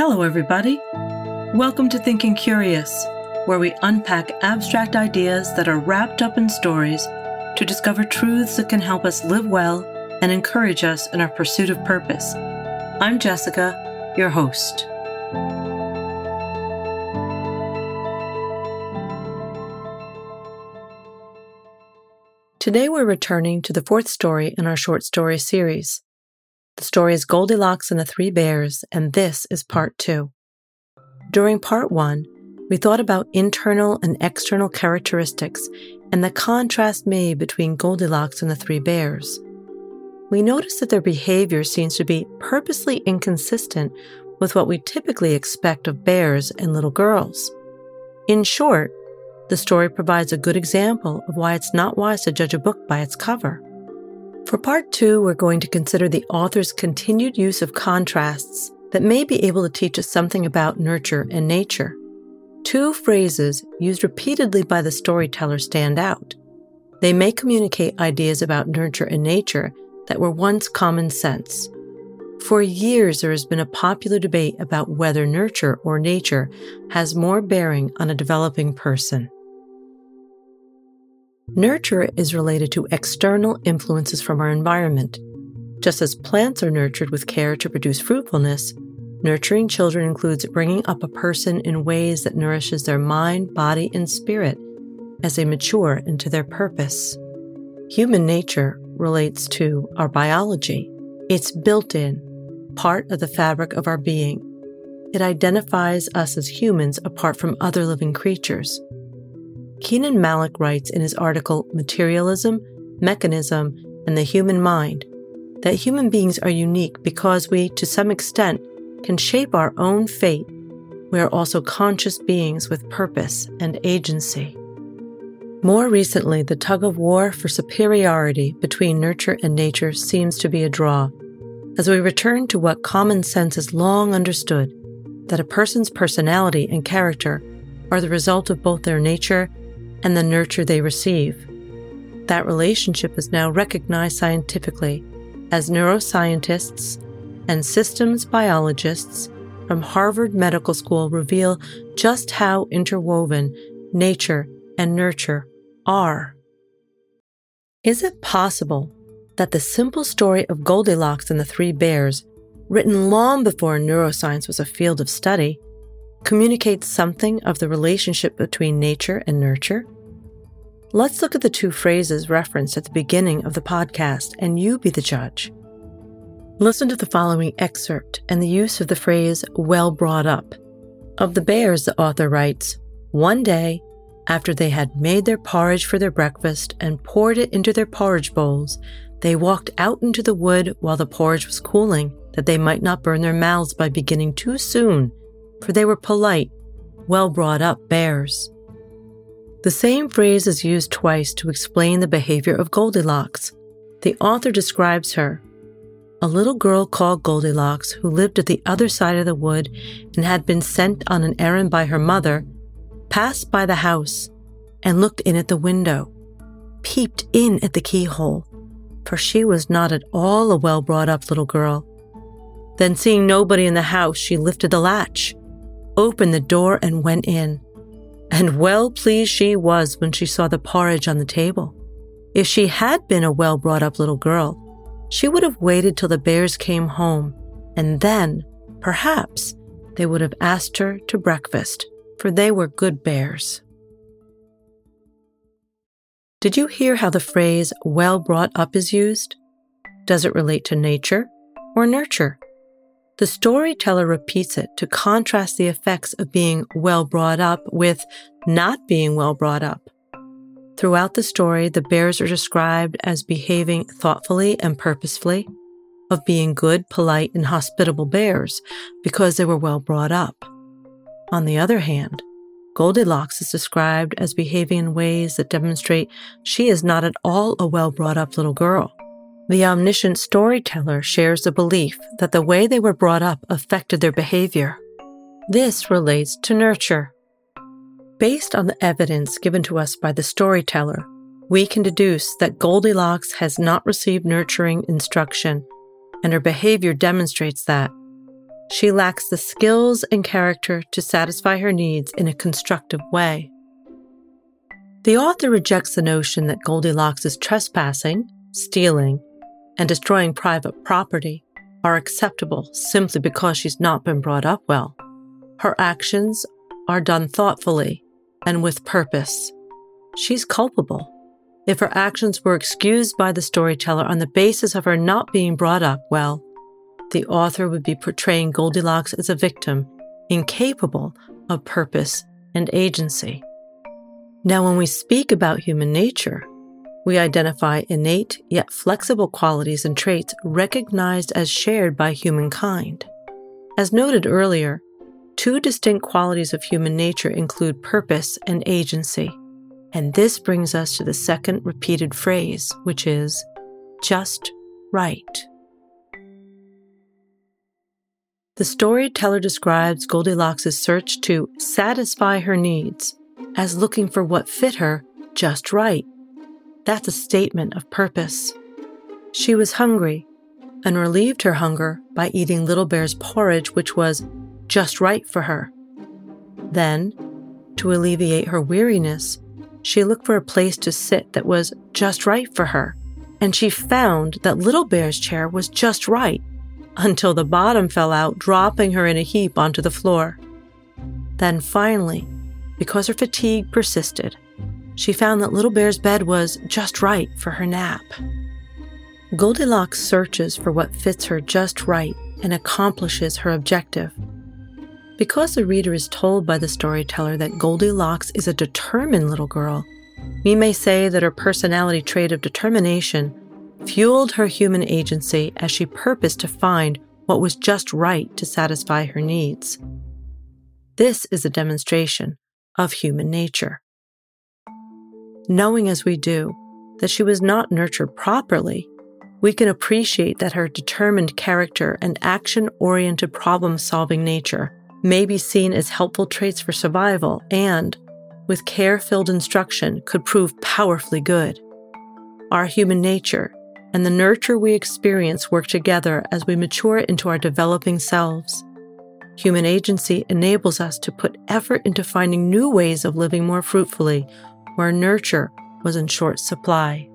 Hello, everybody. Welcome to Thinking Curious, where we unpack abstract ideas that are wrapped up in stories to discover truths that can help us live well and encourage us in our pursuit of purpose. I'm Jessica, your host. Today we're returning to the fourth story in our short story series. The story is Goldilocks and the Three Bears, and this is part 2. During part 1, we thought about internal and external characteristics and the contrast made between Goldilocks and the Three Bears. We noticed that their behavior seems to be purposely inconsistent with what we typically expect of bears and little girls. In short, the story provides a good example of why it's not wise to judge a book by its cover. For part 2, we're going to consider the author's continued use of contrasts that may be able to teach us something about nurture and nature. Two phrases used repeatedly by the storyteller stand out. They may communicate ideas about nurture and nature that were once common sense. For years, there has been a popular debate about whether nurture or nature has more bearing on a developing person. Nurture is related to external influences from our environment. Just as plants are nurtured with care to produce fruitfulness, nurturing children includes bringing up a person in ways that nourishes their mind, body, and spirit as they mature into their purpose. Human nature relates to our biology. It's built in, part of the fabric of our being. It identifies us as humans apart from other living creatures. Kenan Malik writes in his article, Materialism, Mechanism, and the Human Mind, that human beings are unique because we, to some extent, can shape our own fate. We are also conscious beings with purpose and agency. More recently, the tug of war for superiority between nurture and nature seems to be a draw, as we return to what common sense has long understood, that a person's personality and character are the result of both their nature and the nurture they receive. That relationship is now recognized scientifically, as neuroscientists and systems biologists from Harvard Medical School reveal just how interwoven nature and nurture are. Is it possible that the simple story of Goldilocks and the Three Bears, written long before neuroscience was a field of study, communicates something of the relationship between nature and nurture? Let's look at the two phrases referenced at the beginning of the podcast, and you be the judge. Listen to the following excerpt and the use of the phrase, well brought up. Of the bears, the author writes, one day, after they had made their porridge for their breakfast and poured it into their porridge bowls, they walked out into the wood while the porridge was cooling, that they might not burn their mouths by beginning too soon, for they were polite, well-brought-up bears. The same phrase is used twice to explain the behavior of Goldilocks. The author describes her. A little girl called Goldilocks, who lived at the other side of the wood and had been sent on an errand by her mother, passed by the house and looked in at the window, peeped in at the keyhole, for she was not at all a well-brought-up little girl. Then, seeing nobody in the house, she lifted the latch, opened the door, and went in. And well pleased she was when she saw the porridge on the table. If she had been a well-brought-up little girl, she would have waited till the bears came home, and then, perhaps, they would have asked her to breakfast, for they were good bears. Did you hear how the phrase well-brought-up is used? Does it relate to nature or nurture? The storyteller repeats it to contrast the effects of being well brought up with not being well brought up. Throughout the story, the bears are described as behaving thoughtfully and purposefully, of being good, polite, and hospitable bears because they were well brought up. On the other hand, Goldilocks is described as behaving in ways that demonstrate she is not at all a well brought up little girl. The omniscient storyteller shares the belief that the way they were brought up affected their behavior. This relates to nurture. Based on the evidence given to us by the storyteller, we can deduce that Goldilocks has not received nurturing instruction, and her behavior demonstrates that. She lacks the skills and character to satisfy her needs in a constructive way. The author rejects the notion that Goldilocks is trespassing, stealing, and destroying private property are acceptable simply because she's not been brought up well. Her actions are done thoughtfully and with purpose. She's culpable. If her actions were excused by the storyteller on the basis of her not being brought up well, the author would be portraying Goldilocks as a victim, incapable of purpose and agency. Now, when we speak about human nature, we identify innate yet flexible qualities and traits recognized as shared by humankind. As noted earlier, two distinct qualities of human nature include purpose and agency. And this brings us to the second repeated phrase, which is just right. The storyteller describes Goldilocks' search to satisfy her needs as looking for what fit her just right. That's a statement of purpose. She was hungry and relieved her hunger by eating Little Bear's porridge, which was just right for her. Then, to alleviate her weariness, she looked for a place to sit that was just right for her, and she found that Little Bear's chair was just right, until the bottom fell out, dropping her in a heap onto the floor. Then finally, because her fatigue persisted, she found that Little Bear's bed was just right for her nap. Goldilocks searches for what fits her just right and accomplishes her objective. Because the reader is told by the storyteller that Goldilocks is a determined little girl, we may say that her personality trait of determination fueled her human agency as she purposed to find what was just right to satisfy her needs. This is a demonstration of human nature. Knowing as we do that she was not nurtured properly, we can appreciate that her determined character and action-oriented problem-solving nature may be seen as helpful traits for survival and, with care-filled instruction, could prove powerfully good. Our human nature and the nurture we experience work together as we mature into our developing selves. Human agency enables us to put effort into finding new ways of living more fruitfully where nurture was in short supply.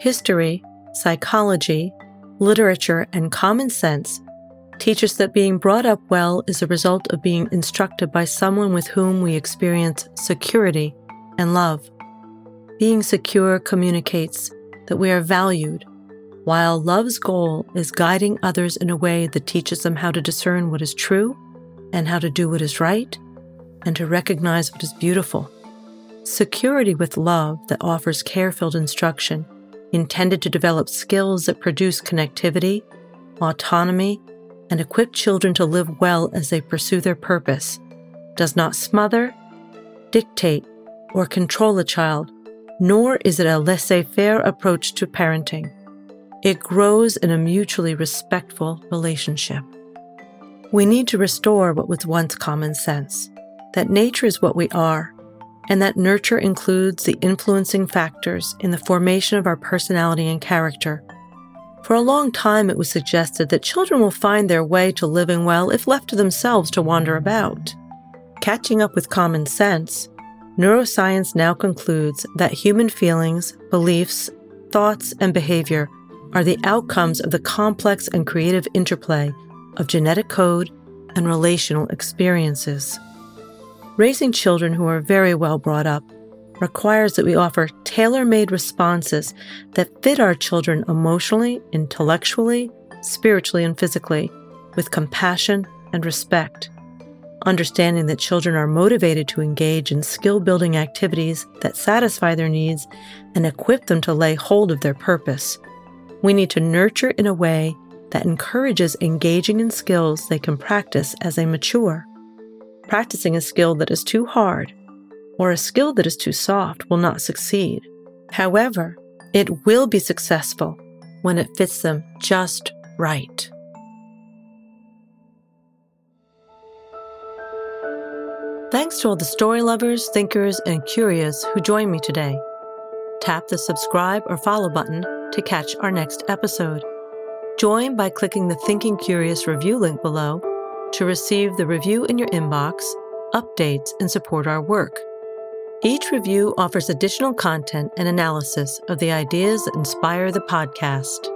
History, psychology, literature, and common sense teach us that being brought up well is a result of being instructed by someone with whom we experience security and love. Being secure communicates that we are valued, while love's goal is guiding others in a way that teaches them how to discern what is true and how to do what is right and to recognize what is beautiful. Security with love that offers care-filled instruction intended to develop skills that produce connectivity, autonomy, and equip children to live well as they pursue their purpose, does not smother, dictate, or control a child, nor is it a laissez-faire approach to parenting. It grows in a mutually respectful relationship. We need to restore what was once common sense, that nature is what we are, and that nurture includes the influencing factors in the formation of our personality and character. For a long time, it was suggested that children will find their way to living well if left to themselves to wander about. Catching up with common sense, neuroscience now concludes that human feelings, beliefs, thoughts, and behavior are the outcomes of the complex and creative interplay of genetic code and relational experiences. Raising children who are very well brought up requires that we offer tailor-made responses that fit our children emotionally, intellectually, spiritually, and physically, with compassion and respect. Understanding that children are motivated to engage in skill-building activities that satisfy their needs and equip them to lay hold of their purpose. We need to nurture in a way that encourages engaging in skills they can practice as they mature. Practicing a skill that is too hard or a skill that is too soft will not succeed. However, it will be successful when it fits them just right. Thanks to all the story lovers, thinkers, and curious who joined me today. Tap the subscribe or follow button to catch our next episode. Join by clicking the Thinking Curious Review link below to receive the review in your inbox, updates, and support our work. Each review offers additional content and analysis of the ideas that inspire the podcast.